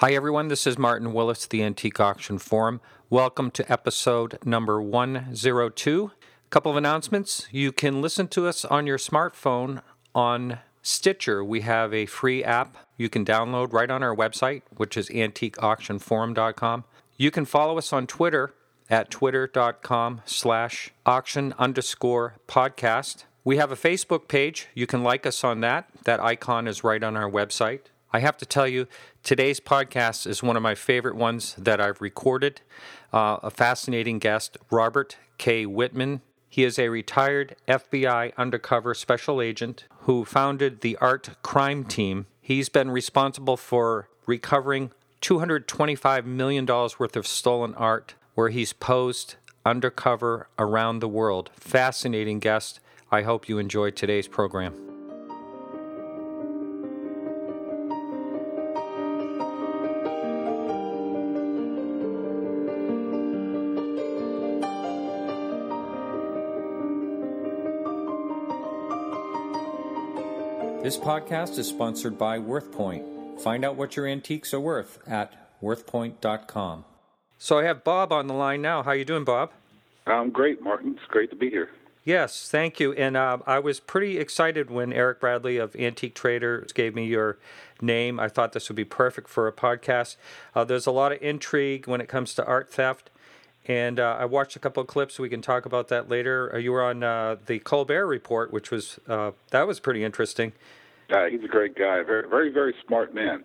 Hi everyone, this is Martin Willis, the Antique Auction Forum. Welcome to episode number 102. A couple of announcements. You can listen to us on your smartphone on Stitcher. We have a free app you can download right on our website, which is antiqueauctionforum.com. You can follow us on Twitter at twitter.com/auction_podcast. We have a Facebook page. You can like us on that. That icon is right on our website. I have to tell you, today's podcast is one of my favorite ones that I've recorded. A fascinating guest, Robert K. Whitman. He is a retired FBI undercover special agent who founded the Art Crime Team. He's been responsible for recovering $225 million worth of stolen art, where he's posed undercover around the world. Fascinating guest. I hope you enjoy today's program. This podcast is sponsored by WorthPoint. Find out what your antiques are worth at worthpoint.com. So I have Bob on the line now. How you doing, Bob? I'm great, Martin. It's great to be here. Yes, thank you. And I was pretty excited when Eric Bradley of Antique Traders gave me your name. I thought this would be perfect for a podcast. There's a lot of intrigue when it comes to art theft. And I watched a couple of clips. We can talk about that later. You were on the Colbert Report, which was that was pretty interesting. He's a great guy. Very, very, very smart man.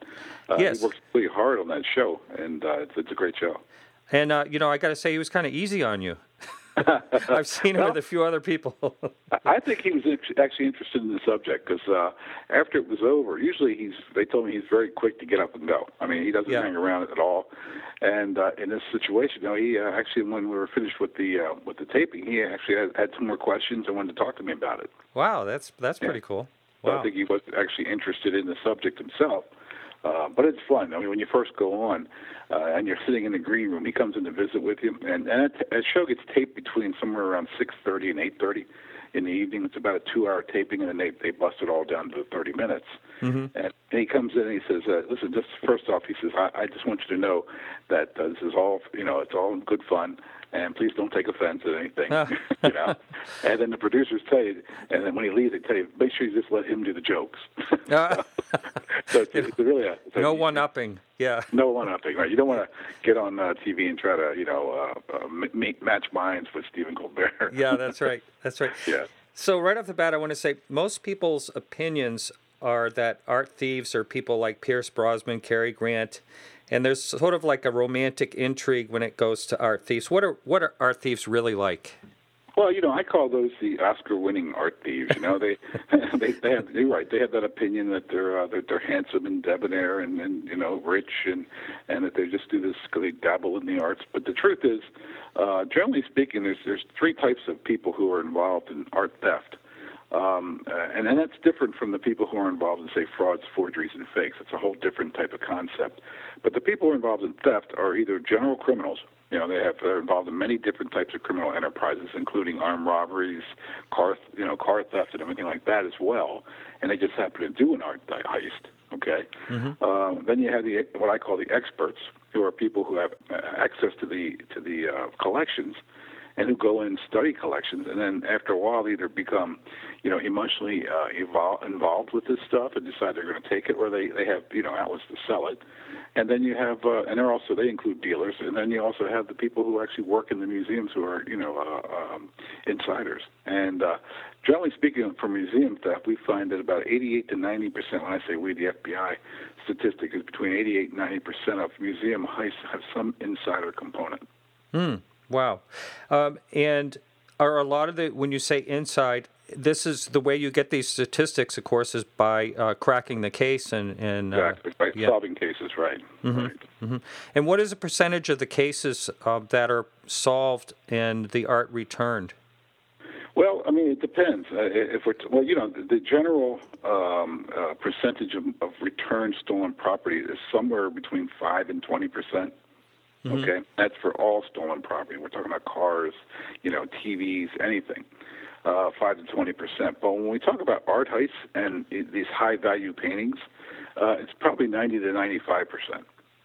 Yes. He works really hard on that show, and it's a great show. And, I got to say, he was kind of easy on you. I've seen him with a few other people. I think he was actually interested in the subject because after it was over, usually they told me he's very quick to get up and go. I mean, he doesn't hang around at all. And in this situation, he actually, when we were finished with the taping, he actually had some more questions and wanted to talk to me about it. Wow, that's pretty cool. Wow. So I think he was actually interested in the subject himself. But it's fun. I mean, when you first go on and you're sitting in the green room, he comes in to visit with you. And that show gets taped between somewhere around 6:30 and 8:30 in the evening. It's about a 2-hour taping, and then they bust it all down to 30 minutes. Mm-hmm. And he comes in and he says, listen, just first off, he says, I just want you to know that this is all, it's all in good fun. And please don't take offense at anything, And then the producers tell you, and then when he leaves, they tell you, make sure you just let him do the jokes. So it's really no one-upping. Yeah. No one-upping, right? You don't want to get on TV and try to, match minds with Stephen Colbert. Yeah, that's right. That's right. Yeah. So right off the bat, I want to say most people's opinions are that art thieves are people like Pierce Brosnan, Cary Grant. And there's sort of like a romantic intrigue when it goes to art thieves. What are art thieves really like? Well, I call those the Oscar-winning art thieves. They have that opinion that they're handsome and debonair and rich and that they just do this because they dabble in the arts. But the truth is, generally speaking, there's three types of people who are involved in art theft. And that's different from the people who are involved in, say, frauds, forgeries, and fakes. It's a whole different type of concept. But the people who are involved in theft are either general criminals. They're involved in many different types of criminal enterprises, including armed robberies, car theft, and everything like that as well. And they just happen to do an art heist. Okay. Mm-hmm. Then you have what I call the experts, who are people who have access to the collections, and who go in and study collections, and then after a while either become, emotionally involved with this stuff and decide they're going to take it, or they have, outlets to sell it. And then you have, and they include dealers, and then you also have the people who actually work in the museums who are, insiders. And generally speaking, for museum theft, we find that about 88 to 90%, when I say we, the FBI statistic is between 88 and 90% of museum heists have some insider component. Hmm. Wow. And are a lot of when you say inside, this is the way you get these statistics, of course, is by cracking the case and exactly. By solving cases, right. Mm-hmm. Right. Mm-hmm. And what is the percentage of the cases that are solved and the art returned? Well, I mean, it depends. The general percentage of returned stolen property is somewhere between 5 and 20%. Mm-hmm. Okay, that's for all stolen property. We're talking about cars, TVs, anything, 5 to 20%. But when we talk about art heists and these high-value paintings, it's probably 90 to 95%.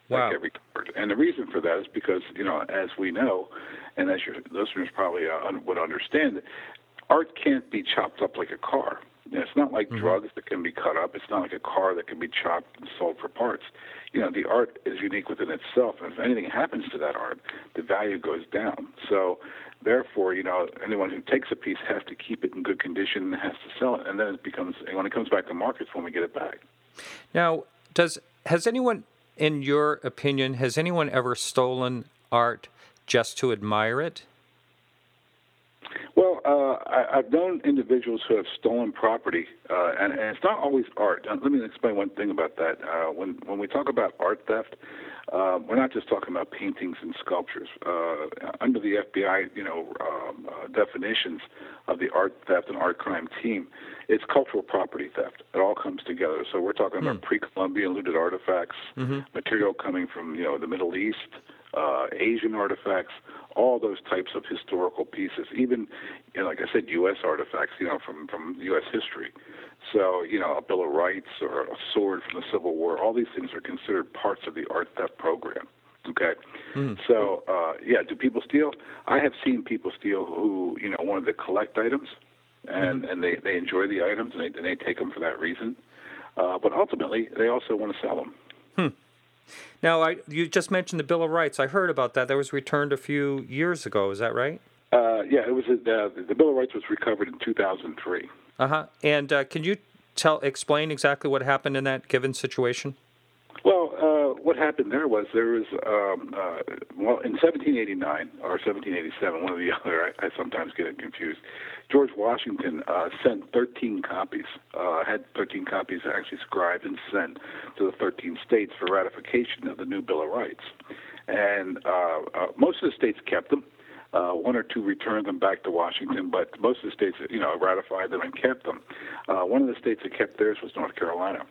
Wow. Like every card. And the reason for that is because, you know, as we know, and as your listeners probably would understand, art can't be chopped up like a car. You know, it's not like drugs that can be cut up. It's not like a car that can be chopped and sold for parts. You know, the art is unique within itself, and if anything happens to that art, the value goes down. So, therefore, you know, anyone who takes a piece has to keep it in good condition and has to sell it, and then it becomes, and when it comes back to markets, when we get it back. Now, has anyone, in your opinion, has anyone ever stolen art just to admire it? Well, I've known individuals who have stolen property, and it's not always art. Let me explain one thing about that. When we talk about art theft, we're not just talking about paintings and sculptures. Under the FBI, you know, definitions of the art theft and art crime team, it's cultural property theft. It all comes together. So we're talking about pre-Columbian looted artifacts, material coming from, you know, the Middle East, Asian artifacts, all those types of historical pieces, even, you know, like I said, U.S. artifacts, you know, from U.S. history. So, you know, a Bill of Rights or a sword from the Civil War, all these things are considered parts of the art theft program, okay? So, yeah, do people steal? I have seen people steal who, you know, wanted to collect items, and, and they enjoy the items, and they take them for that reason. But ultimately, they also want to sell them. Now, you just mentioned the Bill of Rights. I heard about that. That was returned a few years ago. Is that right? Yeah, it was. The Bill of Rights was recovered in 2003. And can you explain exactly what happened in that given situation? Well, what happened there was well, in 1789 or 1787, one or the other, I sometimes get it confused. George Washington sent 13 copies, had 13 copies actually scribed and sent to the 13 states for ratification of the new Bill of Rights. And most of the states kept them. One or two returned them back to Washington, but most of the states, you know, ratified them and kept them. One of the states that kept theirs was North Carolina.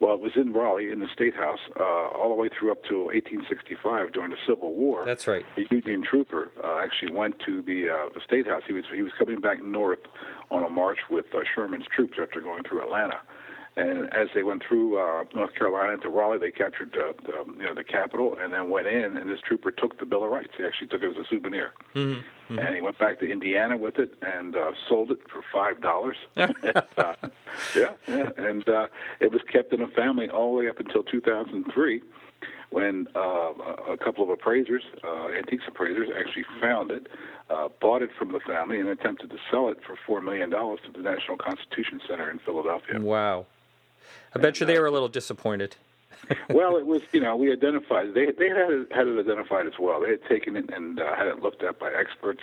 Well, it was in Raleigh, in the State House, all the way through up to 1865 during the Civil War. That's right. A Union trooper actually went to the State House. He was coming back north on a march with Sherman's troops after going through Atlanta. And as they went through North Carolina to Raleigh, they captured the Capitol and then went in, and this trooper took the Bill of Rights. He actually took it as a souvenir. And he went back to Indiana with it and sold it for $5. And it was kept in a family all the way up until 2003 when a couple of appraisers, antiques appraisers, actually found it, bought it from the family, and attempted to sell it for $4 million to the National Constitution Center in Philadelphia. Wow. I bet you they were a little disappointed. Well, it was, you know, we identified, they had it identified as well. They had taken it and had it looked at by experts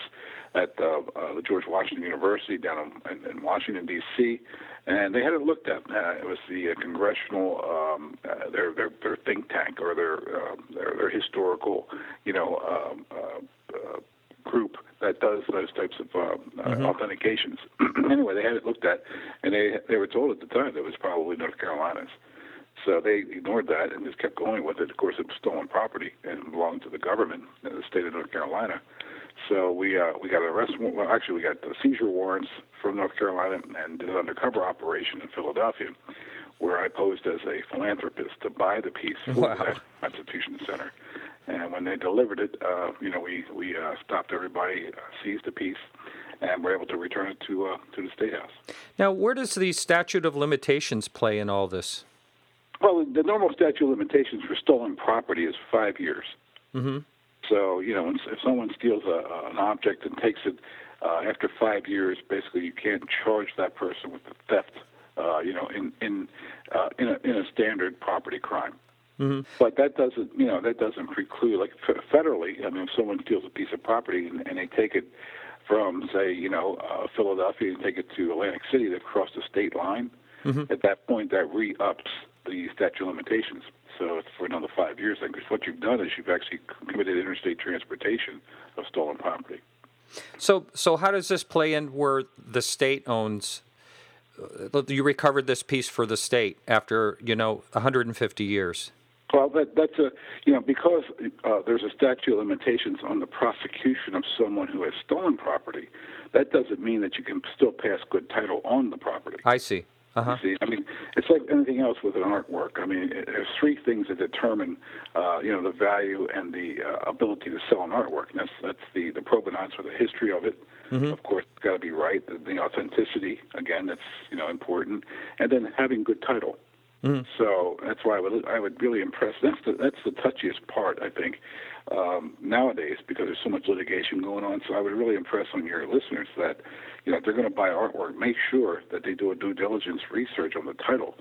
at the George Washington University down in Washington, D.C., and they had it looked at. It was the congressional, their think tank or their historical, you know, group that does those types of authentications. Anyway, they had it looked at, and they were told at the time that it was probably North Carolina's. So they ignored that and just kept going with it. Of course, it was stolen property and belonged to the government in the state of North Carolina. So we got we got the seizure warrants from North Carolina and did an undercover operation in Philadelphia, where I posed as a philanthropist to buy the piece for the Constitution Center. And when they delivered it, we stopped everybody, seized the piece, and were able to return it to the State House. Now, where does the statute of limitations play in all this? Well, the normal statute of limitations for stolen property is 5 years. So, you know, if someone steals an object and takes it after 5 years, basically you can't charge that person with the theft, you know, in a standard property crime. But that doesn't preclude, like federally, I mean, if someone steals a piece of property and they take it from, say, you know, Philadelphia and take it to Atlantic City, they've crossed a state line. At that point, that re-ups the statute of limitations. So it's for another 5 years. Because what you've done is you've actually committed interstate transportation of stolen property. So how does this play in where the state owns? You recovered this piece for the state after, you know, 150 years. Well, that's a, you know, because there's a statute of limitations on the prosecution of someone who has stolen property, that doesn't mean that you can still pass good title on the property. I see. You see, I mean, it's like anything else with an artwork. I mean, there's three things that determine, the value and the ability to sell an artwork. And that's the provenance or the history of it. Mm-hmm. Of course, it's got to be right. The authenticity, again, that's important, and then having good title. Mm-hmm. So that's why I would really impress. That's the touchiest part, I think, nowadays, because there's so much litigation going on. So I would really impress on your listeners that, if they're going to buy artwork, make sure that they do a due diligence research on the title,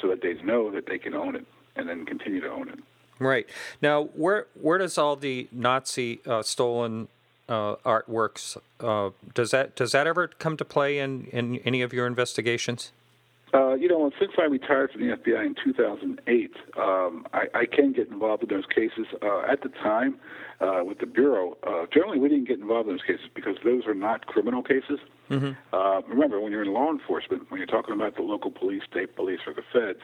so that they know that they can own it and then continue to own it. Right. Now, where does all the Nazi stolen artworks does that ever come to play in any of your investigations? Since I retired from the FBI in 2008, I can get involved in those cases. At the time, with the Bureau, generally we didn't get involved in those cases because those are not criminal cases. Mm-hmm. Remember, when you're in law enforcement, when you're talking about the local police, state police, or the feds,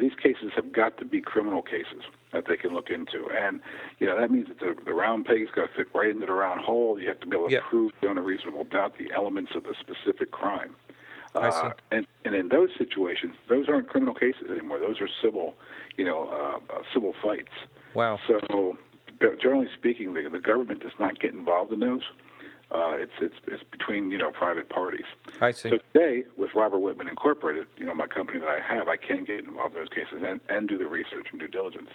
these cases have got to be criminal cases that they can look into. And, that means that the round peg's got to fit right into the round hole. You have to be able to prove beyond a reasonable doubt the elements of the specific crime. And in those situations, those aren't criminal cases anymore. Those are civil, civil fights. Wow. So, generally speaking, the government does not get involved in those. It's between private parties. I see. So today, with Robert Whitman Incorporated, my company that I have, I can get involved in those cases and do the research and due diligence.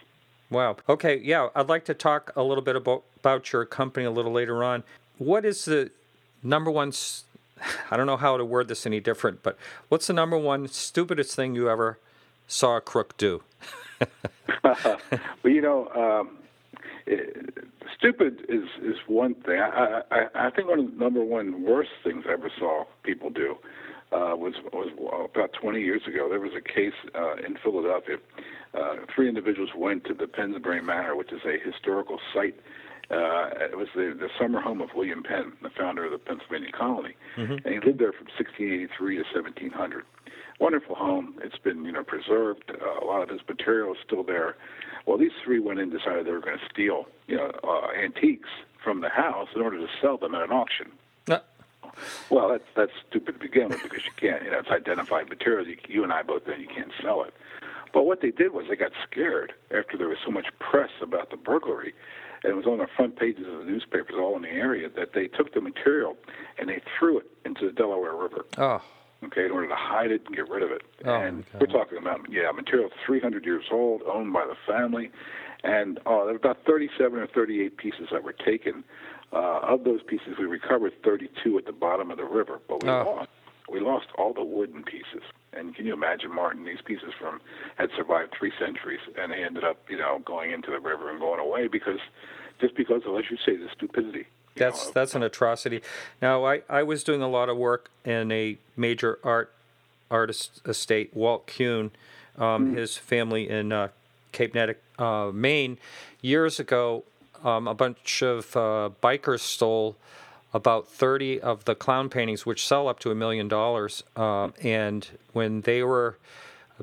Wow. Okay. Yeah, I'd like to talk a little bit about your company a little later on. What is the number one? I don't know how to word this any different, but what's the number one stupidest thing you ever saw a crook do? Stupid is one thing. I think one of the number one worst things I ever saw people do was about 20 years ago. There was a case in Philadelphia. Three individuals went to the Pennsbury Manor, which is a historical site. It was the summer home of William Penn, the founder of the Pennsylvania Colony, mm-hmm. and he lived there from 1683 to 1700. Wonderful home. It's been preserved. A lot of his material is still there. Well, these three went in and decided they were going to steal antiques from the house in order to sell them at an auction. Well, that's stupid to begin with because you can't. It's identified material. You and I both know you can't sell it. But what they did was they got scared after there was so much press about the burglary. And it was on the front pages of the newspapers all in the area that they took the material and they threw it into the Delaware River. Oh. Okay, in order to hide it and get rid of it. Oh, and we're talking about, material 300 years old, owned by the family. And there were about 37 or 38 pieces that were taken. Of those pieces, we recovered 32 at the bottom of the river, but we lost all the wooden pieces. And can you imagine, Martin, these pieces had survived 3 centuries, and they ended up, going into the river and going away because of, as you say, the stupidity. That's an atrocity. Now, I was doing a lot of work in a major artist estate, Walt Kuhn, his family in Cape Neddick, Maine. Years ago, a bunch of bikers stole about 30 of the clown paintings, which sell up to $1 million. And when they were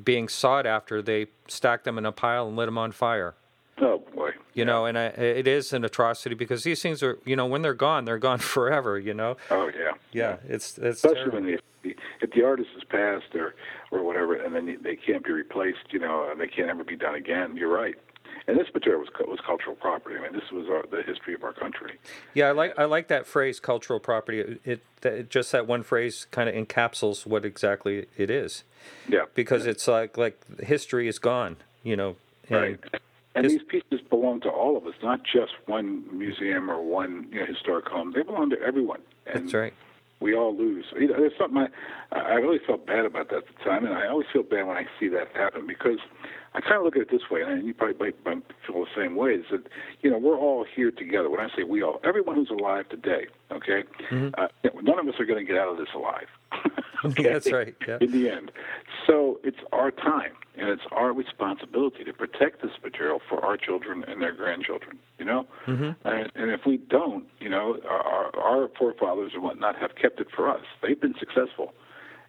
being sought after, they stacked them in a pile and lit them on fire. Oh, boy. It is an atrocity because these things are, when they're gone forever, Oh, yeah. Yeah, it's especially terrible. When if the artist is passed or whatever, and then they can't be replaced, and they can't ever be done again. You're right. And this material was cultural property. I mean, this was the history of our country. Yeah, I like that phrase, cultural property. It just that one phrase kind of encapsulates what exactly it is. Yeah. Because it's like history is gone, Right. And these pieces belong to all of us, not just one museum or one historic home. They belong to everyone. And that's right. We all lose. There's something I really felt bad about that at the time, and I always feel bad when I see that happen because I kind of look at it this way, and you probably feel the same way, is that, we're all here together. When I say we all, everyone who's alive today, okay, mm-hmm. None of us are going to get out of this alive. Okay? That's right. Yeah. In the end. So it's our time, and it's our responsibility to protect this material for our children and their grandchildren, Mm-hmm. And if we don't, our forefathers and whatnot have kept it for us. They've been successful.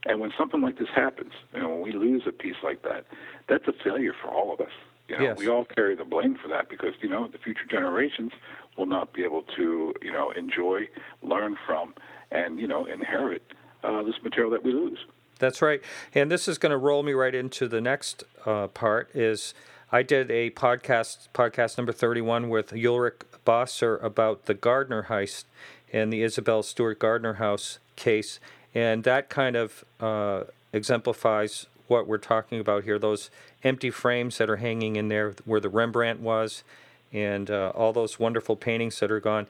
And when something like this happens, when we lose a piece like that, that's a failure for all of us. Yes. We all carry the blame for that because, the future generations will not be able to, enjoy, learn from, and, inherit this material that we lose. That's right. And this is going to roll me right into the next part is I did a podcast number 31 with Ulrich Boser about the Gardner heist and the Isabel Stewart Gardner house case. And that kind of exemplifies what we're talking about here. Those empty frames that are hanging in there where the Rembrandt was and all those wonderful paintings that are gone.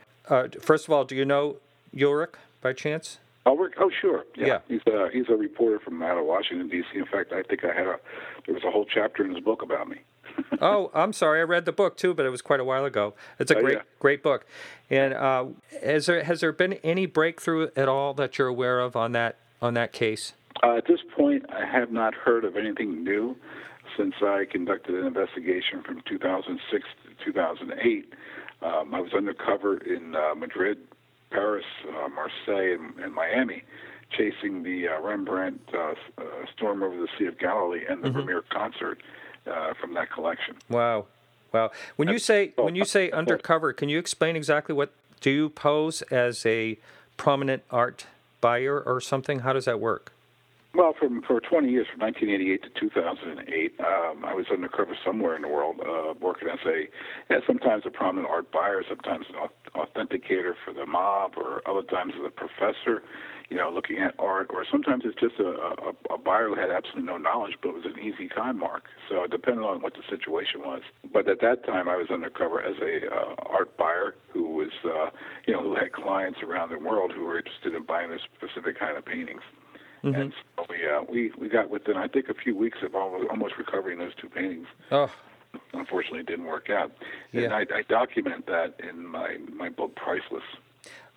First of all, do you know Ulrich by chance? Ulrich? Oh, sure. Yeah. He's a reporter from out of Washington, D.C. In fact, I think there was a whole chapter in his book about me. Oh, I'm sorry. I read the book, too, but it was quite a while ago. It's a great book. And has there been any breakthrough at all that you're aware of on that case? At this point, I have not heard of anything new since I conducted an investigation from 2006 to 2008. I was undercover in Madrid, Paris, Marseille, and Miami, chasing the Rembrandt Storm Over the Sea of Galilee and the Vermeer Concert from that collection. Wow! When you say undercover, can you explain exactly what do you pose as a prominent art buyer or something? How does that work? Well, for 20 years, from 1988 to 2008, I was undercover somewhere in the world, working as sometimes a prominent art buyer, sometimes an authenticator for the mob, or other times as a professor, looking at art, or sometimes it's just a buyer who had absolutely no knowledge, but it was an easy time mark. So it depended on what the situation was. But at that time, I was undercover as a art buyer who was, who had clients around the world who were interested in buying a specific kind of paintings. Mm-hmm. And so we got within, I think, a few weeks of almost recovering those two paintings. Oh. Unfortunately, it didn't work out. Yeah. And I document that in my book, Priceless.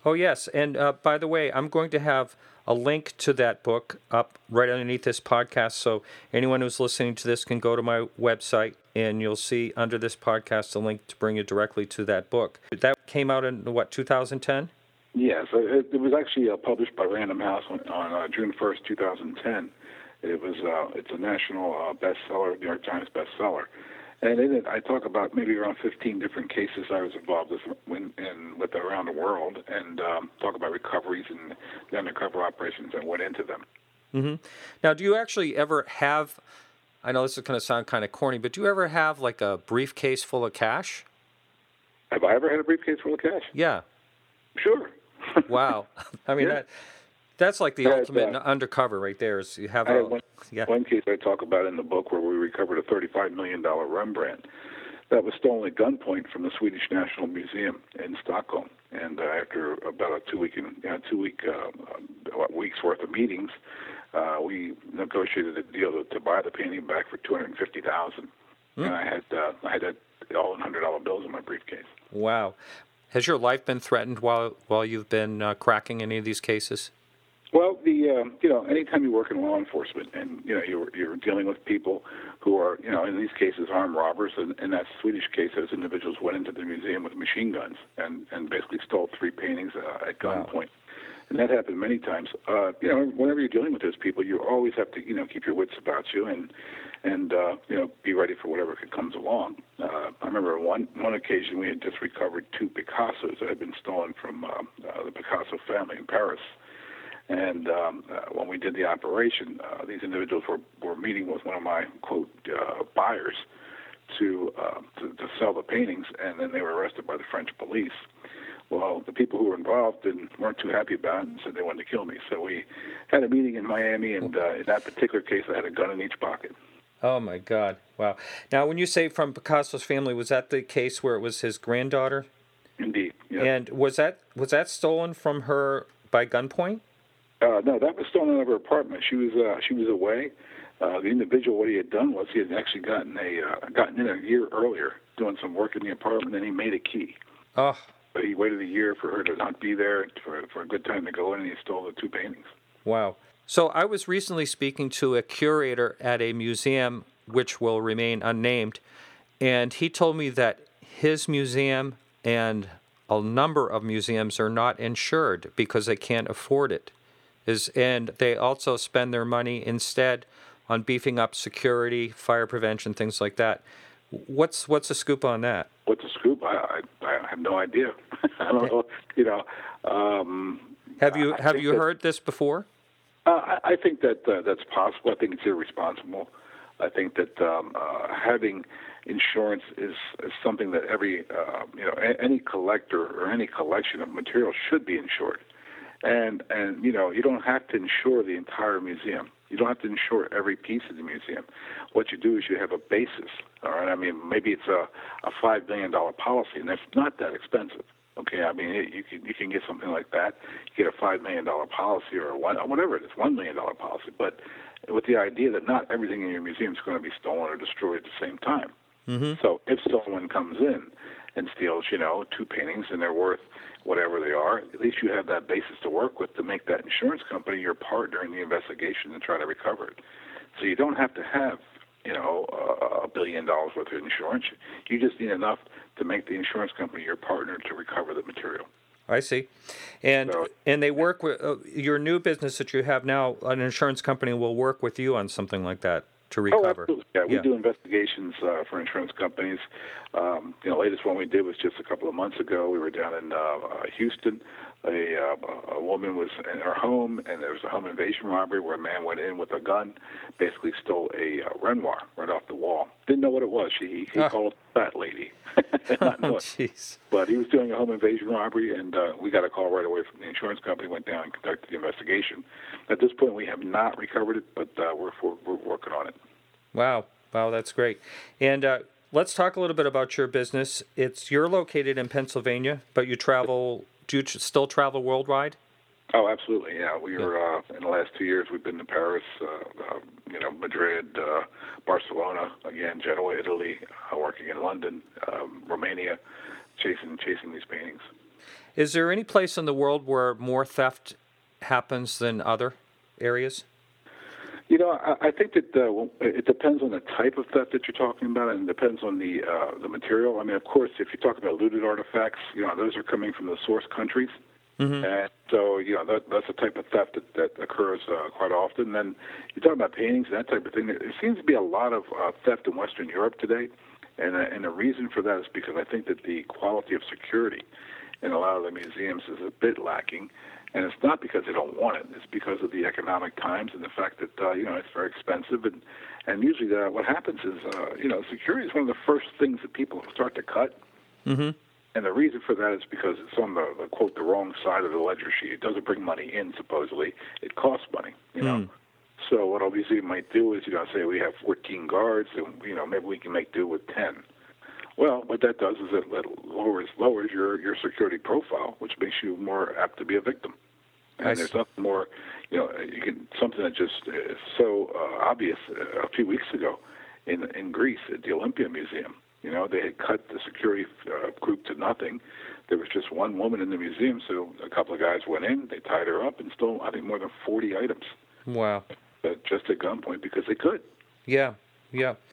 Oh, yes. And by the way, I'm going to have a link to that book up right underneath this podcast. So anyone who's listening to this can go to my website, and you'll see under this podcast a link to bring you directly to that book. That came out in, 2010? Yes, it was actually published by Random House on June 1st, 2010. It's a national bestseller, New York Times bestseller. And in it, I talk about maybe around 15 different cases I was involved with around the world, and talk about recoveries and the undercover operations that went into them. Mm-hmm. Now, do you actually ever have, I know this is going to sound kind of corny, but do you ever have like a briefcase full of cash? Have I ever had a briefcase full of cash? Yeah. Sure. Wow. I mean, that's like the ultimate undercover right there. Is you have one case I talk about in the book where we recovered a $35 million Rembrandt that was stolen at gunpoint from the Swedish National Museum in Stockholm. And after about a two weeks worth of meetings, we negotiated a deal to buy the painting back for $250,000. And I had all $100 bills in my briefcase. Wow. Has your life been threatened while you've been cracking any of these cases? Well, anytime you work in law enforcement and you're dealing with people who are in these cases armed robbers, and in that Swedish case, those individuals went into the museum with machine guns and basically stole three paintings at gunpoint. Wow. And that happened many times. Whenever you're dealing with those people, you always have to, keep your wits about you and be ready for whatever comes along. I remember one occasion we had just recovered two Picassos that had been stolen from the Picasso family in Paris. And when we did the operation, these individuals were meeting with one of my, quote, buyers to sell the paintings, and then they were arrested by the French police. Well, the people who were involved weren't too happy about it and said they wanted to kill me. So we had a meeting in Miami, and in that particular case, I had a gun in each pocket. Oh, my God. Wow. Now, when you say from Picasso's family, was that the case where it was his granddaughter? Indeed, yeah. And was that stolen from her by gunpoint? No, that was stolen out of her apartment. She was away. The individual, what he had done was he had actually gotten in a year earlier doing some work in the apartment, and he made a key. Oh. But he waited a year for her to not be there for a good time to go in, and he stole the two paintings. Wow. So I was recently speaking to a curator at a museum, which will remain unnamed, and he told me that his museum and a number of museums are not insured because they can't afford it. And they also spend their money instead on beefing up security, fire prevention, things like that. What's the scoop on that? What's the scoop? I have no idea. I don't know. Have you heard this before? I think that that's possible. I think it's irresponsible. I think that having insurance is something that every any collector or any collection of material should be insured. And you know, you don't have to insure the entire museum. You don't have to insure every piece of the museum. What you do is you have a basis. All right, I mean, maybe it's a $5 million policy, and that's not that expensive. Okay, I mean, you can get something like that. You get a $5 million policy or whatever it is, $1 million policy, but with the idea that not everything in your museum is going to be stolen or destroyed at the same time. Mm-hmm. So if someone comes in and steals, you know, two paintings and they're worth whatever they are, at least you have that basis to work with to make that insurance company your partner in the investigation and try to recover it. So you don't have to have, you know, $1 billion worth of insurance. You just need enough to make the insurance company your partner to recover the material. I see. And they work with your new business that you have now, an insurance company will work with you on something like that to recover. Oh, absolutely. Yeah, we do investigations for insurance companies. You know, the latest one we did was just a couple of months ago. We were down in Houston. A woman was in her home, and there was a home invasion robbery where a man went in with a gun, basically stole a Renoir right off the wall. Didn't know what it was. He called it Fat Lady. Jeez. But he was doing a home invasion robbery, and we got a call right away from the insurance company, went down and conducted the investigation. At this point, we have not recovered it, but we're working on it. Wow, that's great. And let's talk a little bit about your business. You're located in Pennsylvania, but you travel... Do you still travel worldwide? Oh, absolutely, yeah. In the last 2 years, we've been to Paris, Madrid, Barcelona, again, Genoa, Italy, working in London, Romania, chasing these paintings. Is there any place in the world where more theft happens than other areas? You know, I think that it depends on the type of theft that you're talking about, and it depends on the material. I mean, of course, if you're talking about looted artifacts, you know, those are coming from the source countries. Mm-hmm. And so, you know, that's the type of theft that occurs quite often. And then you're talking about paintings and that type of thing. There seems to be a lot of theft in Western Europe today, and the reason for that is because I think that the quality of security in a lot of the museums is a bit lacking. And it's not because they don't want it. It's because of the economic times and the fact that, it's very expensive. And usually what happens is, security is one of the first things that people start to cut. Mm-hmm. And the reason for that is because it's on the, quote, the wrong side of the ledger sheet. It doesn't bring money in, supposedly. It costs money, you know. Mm. So what a museum might do is, you know, say we have 14 guards, and, you know, maybe we can make do with 10. Well, what that does is it lowers your security profile, which makes you more apt to be a victim. And there's nothing more, you know, something that just is so obvious. A few weeks ago in Greece at the Olympia Museum, you know, they had cut the security group to nothing. There was just one woman in the museum, so a couple of guys went in, they tied her up and stole, I think, more than 40 items. Wow. Just at gunpoint because they could. Yeah.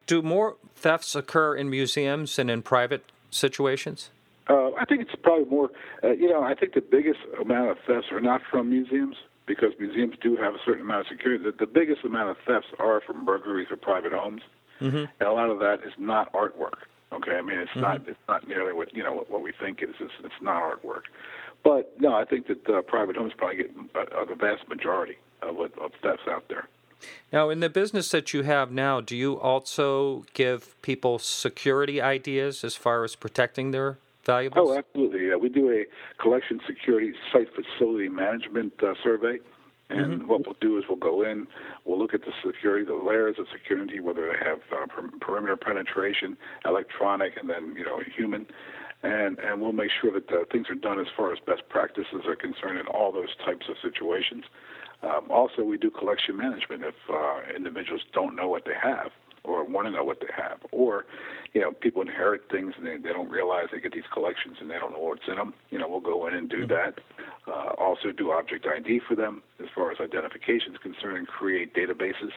Do more thefts occur in museums and in private situations? I think it's probably more, I think the biggest amount of thefts are not from museums because museums do have a certain amount of security. The biggest amount of thefts are from burglaries or private homes, mm-hmm. and a lot of that is not artwork. Okay, I mean, it's mm-hmm. not nearly what we think it is. It's not artwork. But, no, I think that private homes probably get the vast majority of thefts out there. Now, in the business that you have now, do you also give people security ideas as far as protecting their valuables? Oh, absolutely. Yeah. We do a collection security site facility management survey, and mm-hmm. what we'll do is we'll go in, we'll look at the security, the layers of security, whether they have perimeter penetration, electronic, and then, you know, human. And we'll make sure that things are done as far as best practices are concerned in all those types of situations. Also, we do collection management if individuals don't know what they have or want to know what they have. Or, you know, people inherit things and they don't realize they get these collections and they don't know what's in them. You know, we'll go in and do that. Also do object ID for them as far as identification is concerned and create databases.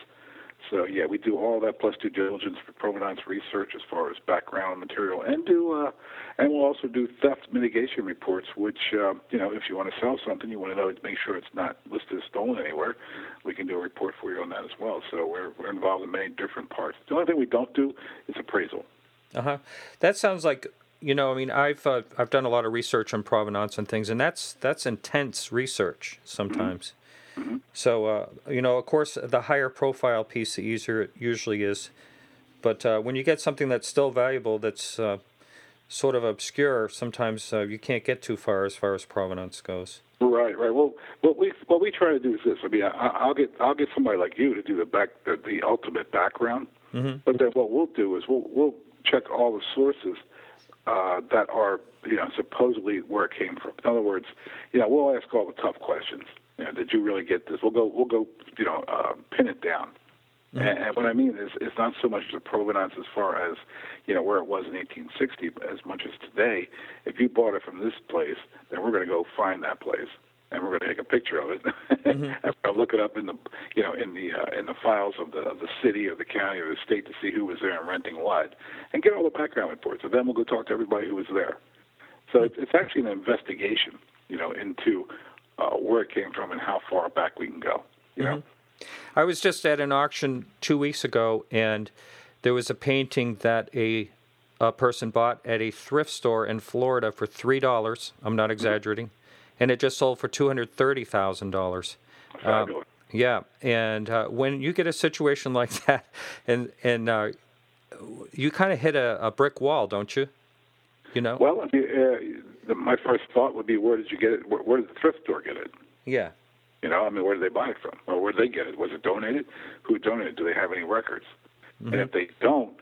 So, yeah, we do all that plus due diligence for provenance research as far as background material, and we'll also do theft mitigation reports, which, if you want to sell something, you want to know, make sure it's not listed as stolen anywhere. We can do a report for you on that as well. So we're involved in many different parts. The only thing we don't do is appraisal. Uh-huh. That sounds like, I've done a lot of research on provenance and things, and that's intense research sometimes. Mm-hmm. Mm-hmm. So, of course, the higher profile piece, the easier it usually is. But when you get something that's still valuable, that's sort of obscure, sometimes you can't get too far as provenance goes. Right. Well, what we try to do is this. I mean, I'll get somebody like you to do the ultimate background. Mm-hmm. But then what we'll do is we'll check all the sources that are, supposedly where it came from. In other words, we'll ask all the tough questions. Did you really get this? We'll go. Pin it down. Mm-hmm. And what I mean is, it's not so much the provenance as far as, where it was in 1860, as much as today. If you bought it from this place, then we're going to go find that place, and we're going to take a picture of it, mm-hmm. and we're going to look it up in the, in the files of the city or the county or the state to see who was there and renting what, and get all the background reports. And then we'll go talk to everybody who was there. So it's actually an investigation, into where it came from and how far back we can go, Mm-hmm. I was just at an auction 2 weeks ago, and there was a painting that a person bought at a thrift store in Florida for $3. I'm not exaggerating, and it just sold for $230,000. Yeah, and when you get a situation like that, and you kind of hit a brick wall, don't you? Well, my first thought would be, where did you get it? Where did the thrift store get it? Yeah. Where did they buy it from? Or where did they get it? Was it donated? Who donated? Do they have any records? Mm-hmm. And if they don't,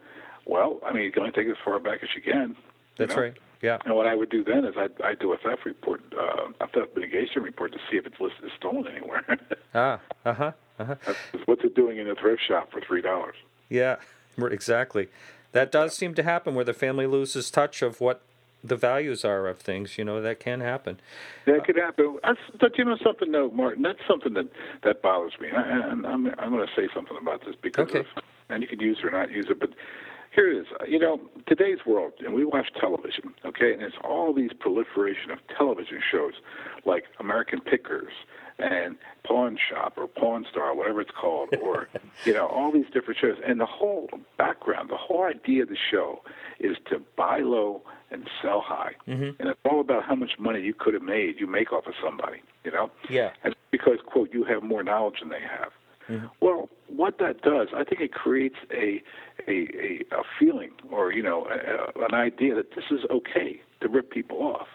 well, you can only take it as far back as you can. That's right. Yeah. And what I would do then is I'd do a theft report, a theft mitigation report, to see if it's listed as stolen anywhere. What's it doing in a thrift shop for $3? Yeah, exactly. That does seem to happen, where the family loses touch of what the values are of things, that can happen. That could happen. But something, though, Martin, that's something that bothers me. And I'm going to say something about this because, and you could use it or not use it, but here it is. Today's world, and we watch television, and it's all these proliferation of television shows like American Pickers and Pawn Shop or Pawn Star, whatever it's called, or, all these different shows. And the whole background, the whole idea of the show is to buy low and sell high. Mm-hmm. And it's all about how much money you could have made, you make off of somebody, Yeah. And because, quote, you have more knowledge than they have. Mm-hmm. Well, what that does, I think it creates a feeling or, an idea that this is okay to rip people off.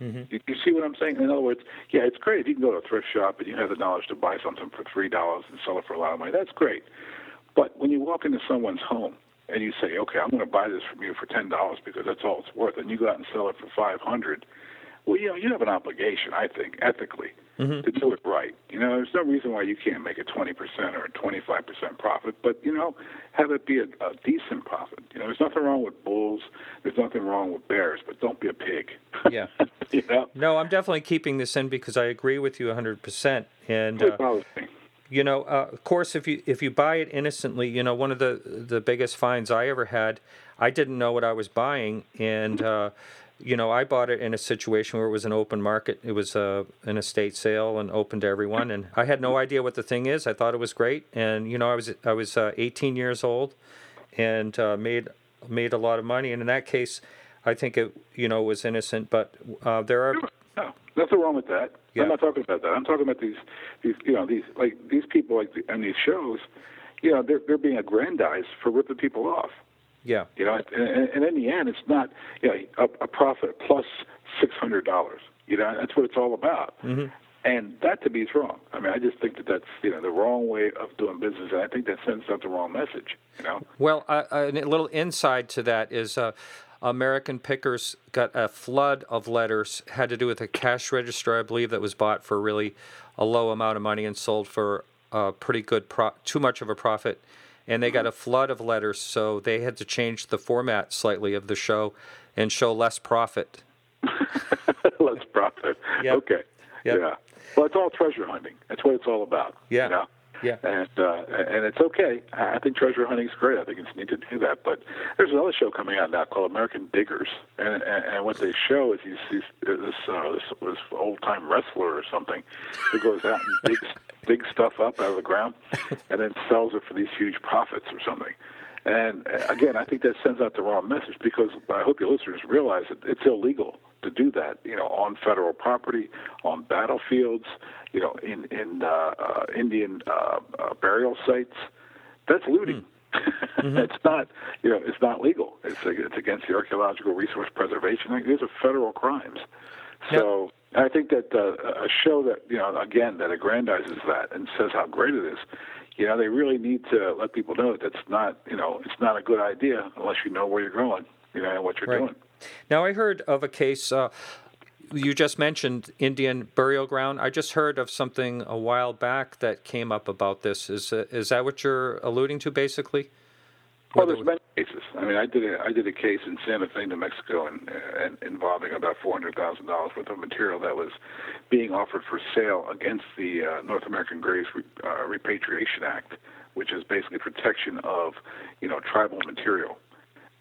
Mm-hmm. You see what I'm saying? In other words, yeah, it's great if you can go to a thrift shop and you have the knowledge to buy something for $3 and sell it for a lot of money. That's great. But when you walk into someone's home and you say, okay, I'm going to buy this from you for $10 because that's all it's worth, and you go out and sell it for $500, well, you have an obligation, I think, ethically, mm-hmm. to do it right. There's no reason why you can't make a 20% or a 25% profit, but, have it be a decent profit. There's nothing wrong with bulls. There's nothing wrong with bears, but don't be a pig. Yeah. No, I'm definitely keeping this in because I agree with you 100%. And, of course, if you buy it innocently, one of the biggest finds I ever had, I didn't know what I was buying, and... I bought it in a situation where it was an open market. It was an estate sale and open to everyone. And I had no idea what the thing is. I thought it was great. And, I was 18 years old and made a lot of money. And in that case, I think it, was innocent. But there are... No, nothing wrong with that. Yeah. I'm not talking about that. I'm talking about these people on these shows, they're being aggrandized for ripping people off. Yeah. And in the end, it's not a profit plus $600. That's what it's all about. Mm-hmm. And that, to me, is wrong. I just think that's the wrong way of doing business, and I think that sends out the wrong message. Well, a little insight to that is American Pickers got a flood of letters, had to do with a cash register, I believe, that was bought for really a low amount of money and sold for a pretty good too much of a profit. And they got a flood of letters, so they had to change the format slightly of the show and show less profit. Less profit. Yep. Okay. Yep. Yeah. Well, it's all treasure hunting. That's what it's all about. Yeah. Yeah. And it's okay. I think treasure hunting is great. I think it's neat to do that. But there's another show coming out now called American Diggers, and what they show is this old-time wrestler or something who goes out and digs stuff up out of the ground and then sells it for these huge profits or something. And again, I think that sends out the wrong message, because I hope your listeners realize that it's illegal to do that, you know, on federal property, on battlefields, you know, Indian burial sites. That's looting. Mm-hmm. It's not, you know, it's not legal. It's against the Archaeological Resource Preservation Act. These are federal crimes. So yep. I think that a show that, you know, again, that aggrandizes that and says how great it is, you know, they really need to let people know that that's not, you know, it's not a good idea unless you know where you're going, you know, and what you're doing. Now, I heard of a case, you just mentioned Indian burial ground. I just heard of something a while back that came up about this. Is that what you're alluding to, basically? Well, there's many cases. I mean, I did a case in Santa Fe, New Mexico, and involving about $400,000 worth of material that was being offered for sale against the North American Graves Repatriation Act, which is basically protection of, you know, tribal material.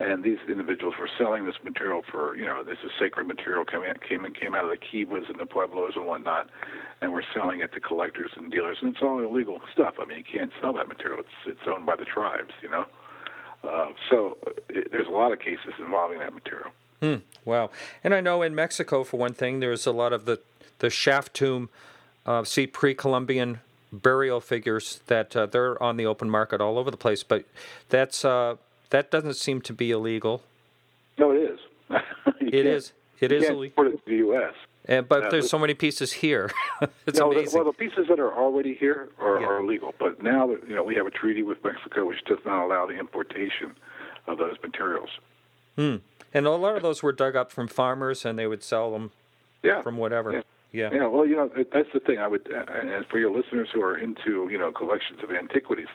And these individuals were selling this material for, you know, this is sacred material came out of the Kivas and the Pueblos and whatnot, and were selling it to collectors and dealers. And it's all illegal stuff. I mean, you can't sell that material. It's owned by the tribes, you know. So there's a lot of cases involving that material. Wow. And I know in Mexico, for one thing, there's a lot of the shaft tomb, pre-Columbian burial figures that they're on the open market all over the place. But that's... that doesn't seem to be illegal. No, it is. It is illegal. You can't import it to the U.S. But there's so many pieces here. Amazing. Well, the pieces that are already here are illegal. But now that, you know, we have a treaty with Mexico which does not allow the importation of those materials. And a lot of those were dug up from farmers, and they would sell them from whatever. Yeah, well, you know, that's the thing. And for your listeners who are into, you know, collections of antiquities,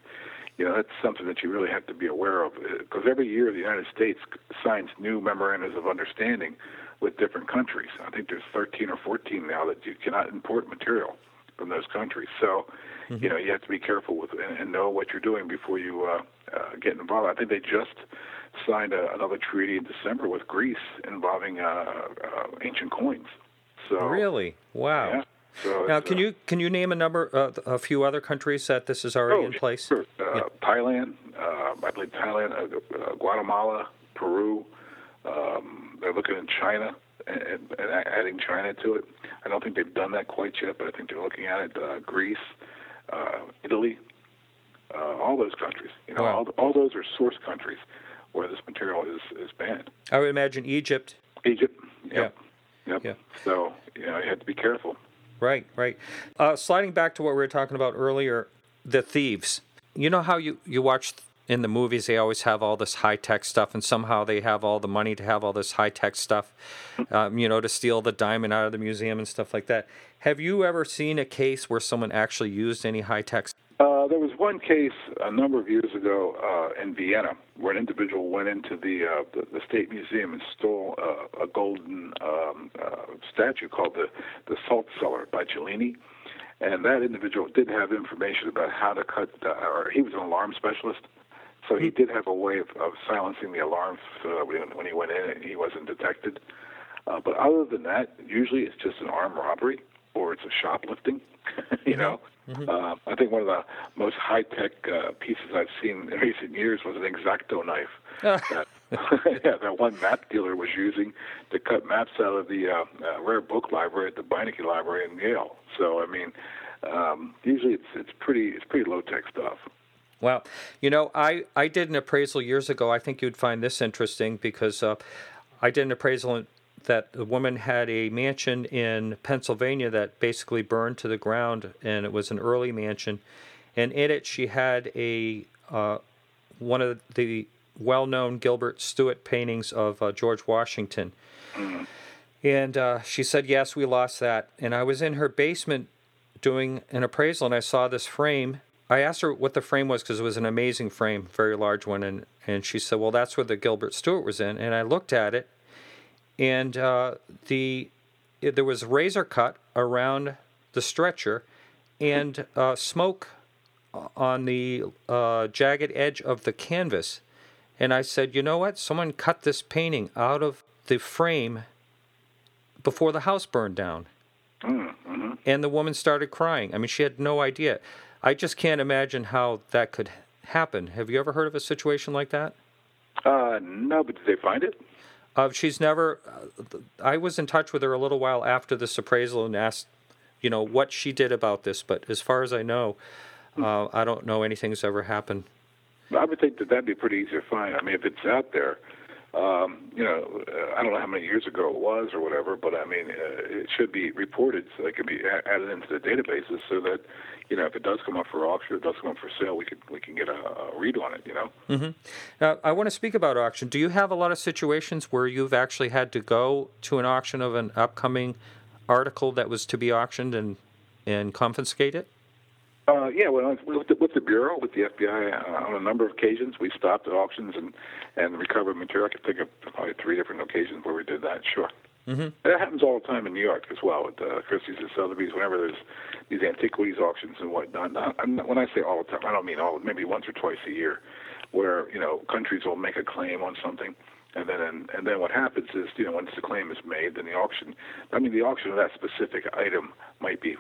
you know, that's something that you really have to be aware of, because every year the United States signs new memorandums of understanding with different countries. I think there's 13 or 14 now that you cannot import material from those countries. So, you know, you have to be careful with and know what you're doing before you get involved. I think they just signed another treaty in December with Greece involving ancient coins. So really? Wow. Yeah. So now, can you name a few other countries that this is already in place? Sure. Thailand, I believe Thailand, Guatemala, Peru. They're looking in China and adding China to it. I don't think they've done that quite yet, but I think they're looking at it. Greece, Italy, all those countries. You know, all those are source countries where this material is banned. I would imagine Egypt. Yep. So, you know, you have to be careful. Right. Sliding back to what we were talking about earlier, the thieves. You know how you watch in the movies, they always have all this high-tech stuff, and somehow they have all the money to have all this high-tech stuff, you know, to steal the diamond out of the museum and stuff like that. Have you ever seen a case where someone actually used any high-tech stuff? There was one case a number of years ago in Vienna where an individual went into the State Museum and stole a golden statue called the Salt Cellar by Cellini. And that individual did have information about how to cut, or he was an alarm specialist, so he did have a way of silencing the alarms so that when he went in he wasn't detected. But other than that, usually it's just an armed robbery or it's a shoplifting, you know. I think one of the most high-tech pieces I've seen in recent years was an X-Acto knife that one map dealer was using to cut maps out of the rare book library at the Beinecke Library in Yale. So, I mean, usually it's pretty low-tech stuff. Wow. You know, I did an appraisal years ago. I think you'd find this interesting because I did an appraisal that the woman had a mansion in Pennsylvania that basically burned to the ground, and it was an early mansion. And in it, she had a one of the well-known Gilbert Stuart paintings of George Washington. And she said, yes, we lost that. And I was in her basement doing an appraisal, and I saw this frame. I asked her what the frame was because it was an amazing frame, very large one. And she said, well, that's where the Gilbert Stuart was in. And I looked at it. And there was razor cut around the stretcher and smoke on the jagged edge of the canvas. And I said, you know what? Someone cut this painting out of the frame before the house burned down. Mm-hmm. And the woman started crying. I mean, she had no idea. I just can't imagine how that could happen. Have you ever heard of a situation like that? No, but did they find it? She's never... I was in touch with her a little while after this appraisal and asked, you know, what she did about this. But as far as I know, I don't know anything's ever happened. I would think that that'd be pretty easy to find. I mean, if it's out there, you know, I don't know how many years ago it was or whatever, but I mean, it should be reported so it can be added into the databases so that, you know, if it does come up for auction, it does come up for sale, we can get a read on it, you know. Mm-hmm. Now, I want to speak about auction. Do you have a lot of situations where you've actually had to go to an auction of an upcoming article that was to be auctioned and confiscate it? Yeah, well, with the Bureau, with the FBI, on a number of occasions, we stopped at auctions and recovered material. I could think of probably 3 different occasions where we did that, sure. Mm-hmm. That happens all the time in New York as well, with Christie's and Sotheby's, whenever there's these antiquities auctions and whatnot. When I say all the time, I don't mean all, maybe once or twice a year, where, you know, countries will make a claim on something. And then what happens is, you know, once the claim is made, then the auction of that specific item might be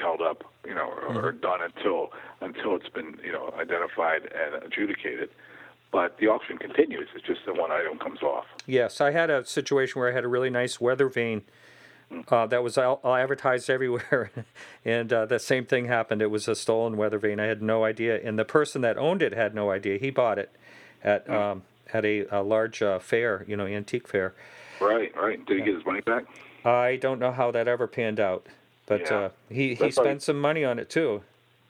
held up, you know, or done until it's been, you know, identified and adjudicated. But the auction continues. It's just the one item comes off. Yes, I had a situation where I had a really nice weather vane that was advertised everywhere, and the same thing happened. It was a stolen weather vane. I had no idea, and the person that owned it had no idea. He bought it at a large fair, you know, antique fair. Right. Did he get his money back? I don't know how that ever panned out, but yeah. He spent some money on it too.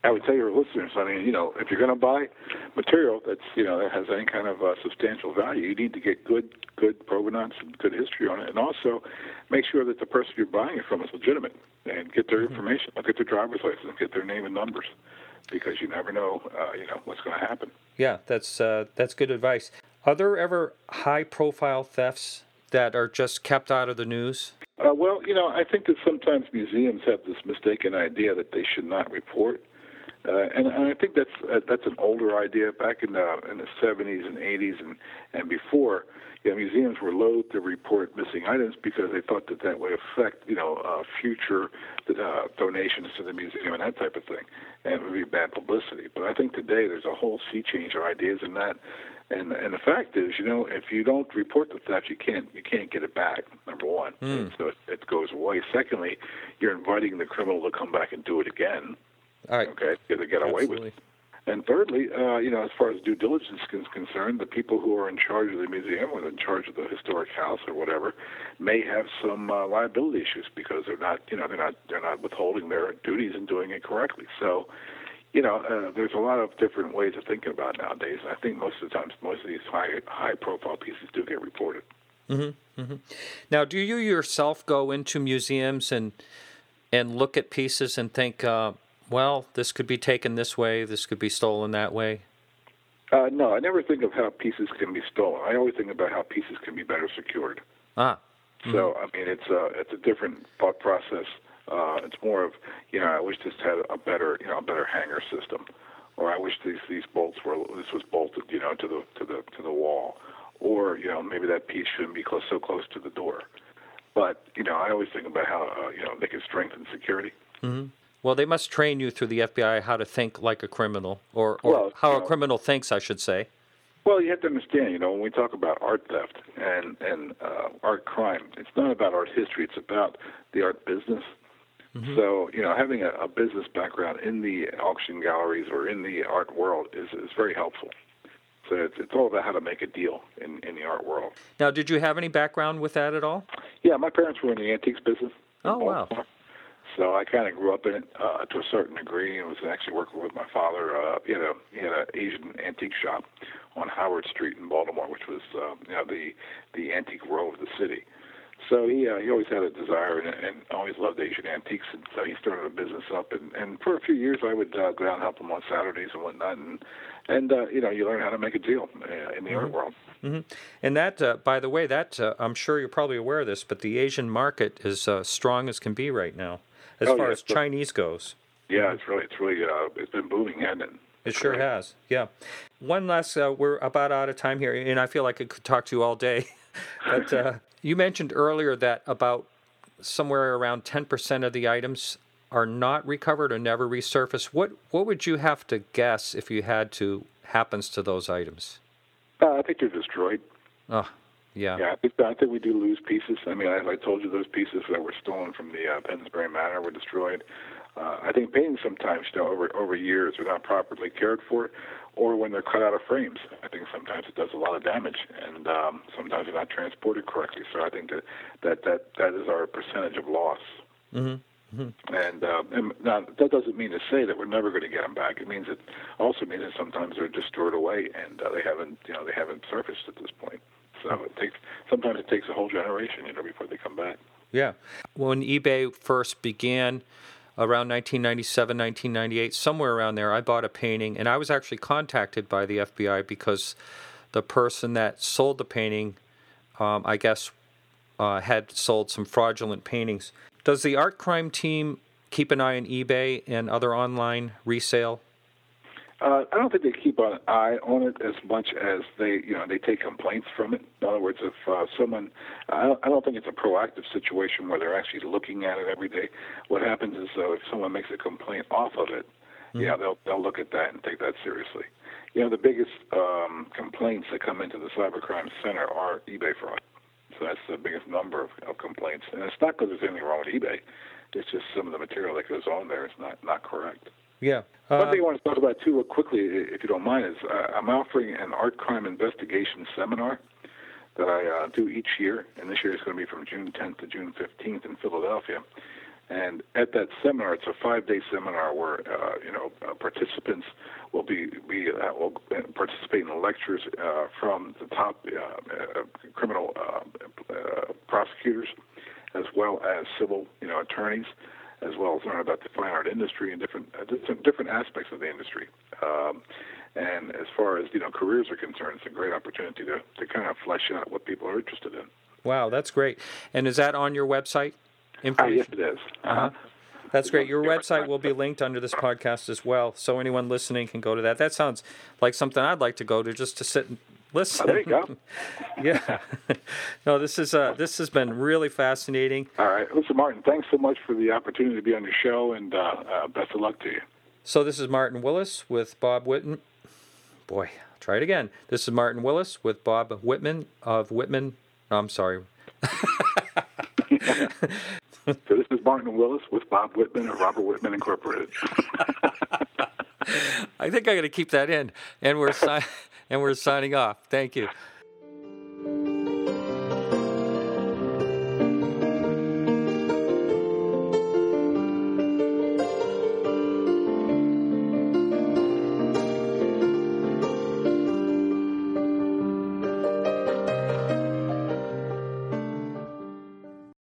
I would tell your listeners, I mean, you know, if you're going to buy material that's, you know, that has any kind of substantial value, you need to get good provenance and good history on it, and also make sure that the person you're buying it from is legitimate, and get their information, get their driver's license, get their name and numbers, because you never know, you know, what's going to happen. Yeah, that's good advice. Are there ever high-profile thefts that are just kept out of the news? Well, you know, I think that sometimes museums have this mistaken idea that they should not report, and I think that's an older idea. Back in the 70s and 80s and before, you know, museums were loath to report missing items because they thought that would affect, you know, future donations to the museum and that type of thing, and it would be bad publicity. But I think today there's a whole sea change of ideas in that. And the fact is, you know, if you don't report the theft, you can't get it back, number one. So it goes away. Secondly, you're inviting the criminal to come back and do it again. All right. Okay, to get away with it. And thirdly, you know, as far as due diligence is concerned, the people who are in charge of the museum or in charge of the historic house or whatever may have some liability issues because they're not withholding their duties and doing it correctly. So, you know, there's a lot of different ways of thinking about it nowadays, and I think most of the times, most of these high-profile pieces do get reported. Mm-hmm. Mm-hmm. Now, do you yourself go into museums and look at pieces and think, well, this could be taken this way, this could be stolen that way? No, I never think of how pieces can be stolen. I always think about how pieces can be better secured. So, I mean, it's a different thought process. It's more of, you know, I wish this had a better hanger system, or I wish these bolts was bolted, you know, to the wall, or, you know, maybe that piece shouldn't be so close to the door. But, you know, I always think about how you know, they can strengthen security. Mm-hmm. Well, they must train you through the FBI how to think like a criminal, or how a criminal thinks, I should say. Well, you have to understand, you know, when we talk about art theft and art crime, it's not about art history; it's about the art business. Mm-hmm. So, you know, having a business background in the auction galleries or in the art world is very helpful. So it's all about how to make a deal in the art world. Now, did you have any background with that at all? Yeah, my parents were in the antiques business. Oh, wow. So I kind of grew up in it to a certain degree, and was actually working with my father. He had an Asian antique shop on Howard Street in Baltimore, which was you know, the antique row of the city. So he always had a desire and always loved Asian antiques, and so he started a business up. And for a few years, I would go down and help him on Saturdays and whatnot. And you know, you learn how to make a deal in the art world. Mm-hmm. And that, by the way, I'm sure you're probably aware of this, but the Asian market is strong as can be right now, as far as Chinese goes. Yeah, it's really it's been booming, hasn't it? It sure has, yeah. One last, we're about out of time here, and I feel like I could talk to you all day. But you mentioned earlier that about somewhere around 10% of the items are not recovered or never resurfaced. What would you have to guess if you had to? Happens to those items? I think they're destroyed. Oh, yeah. Yeah, I think we do lose pieces. I mean, as I told you, those pieces that were stolen from the Pennsbury Manor were destroyed. I think paintings sometimes, over years, are not properly cared for, or when they're cut out of frames. I think sometimes it does a lot of damage, and sometimes they're not transported correctly. So I think that is our percentage of loss. Mm-hmm. Mm-hmm. And now, that doesn't mean to say that we're never going to get them back. It also means that sometimes they're just stored away and they haven't surfaced at this point. So sometimes it takes a whole generation, before they come back. Yeah. When eBay first began around 1997, 1998, somewhere around there, I bought a painting, and I was actually contacted by the FBI because the person that sold the painting, had sold some fraudulent paintings. Does the Art Crime Team keep an eye on eBay and other online resale? I don't think they keep an eye on it as much as they take complaints from it. In other words, if someone, I don't think it's a proactive situation where they're actually looking at it every day. What happens is if someone makes a complaint off of it, mm-hmm. they'll look at that and take that seriously. The biggest complaints that come into the Cybercrime Center are eBay fraud. So that's the biggest number of complaints. And it's not because there's anything wrong with eBay. It's just some of the material that goes on there is not correct. Yeah. One thing I want to talk about, too, real quickly, if you don't mind, is I'm offering an art crime investigation seminar that I do each year. And this year it's going to be from June 10th to June 15th in Philadelphia. And at that seminar, it's a 5-day seminar where participants will will participate in lectures from the top criminal prosecutors, as well as civil attorneys, as well as learn about the fine art industry and different aspects of the industry. And as far as careers are concerned, it's a great opportunity to kind of flesh out what people are interested in. Wow, that's great! And is that on your website? Yes, it is. Uh-huh. That's great. Your website will be linked under this podcast as well, so anyone listening can go to that. That sounds like something I'd like to go to just to sit and listen. Oh, there you go. Yeah. No, this has been really fascinating. All right. Listen, Martin, thanks so much for the opportunity to be on your show, and best of luck to you. So this is Martin Willis with Bob Whitman. Boy, try it again. This is Martin Willis with Bob Whitman of Whitman. No, I'm sorry. So this is Martin Willis with Bob Whitman and Robert Whitman Incorporated. I think I'm going to keep that in, and we're signing off. Thank you.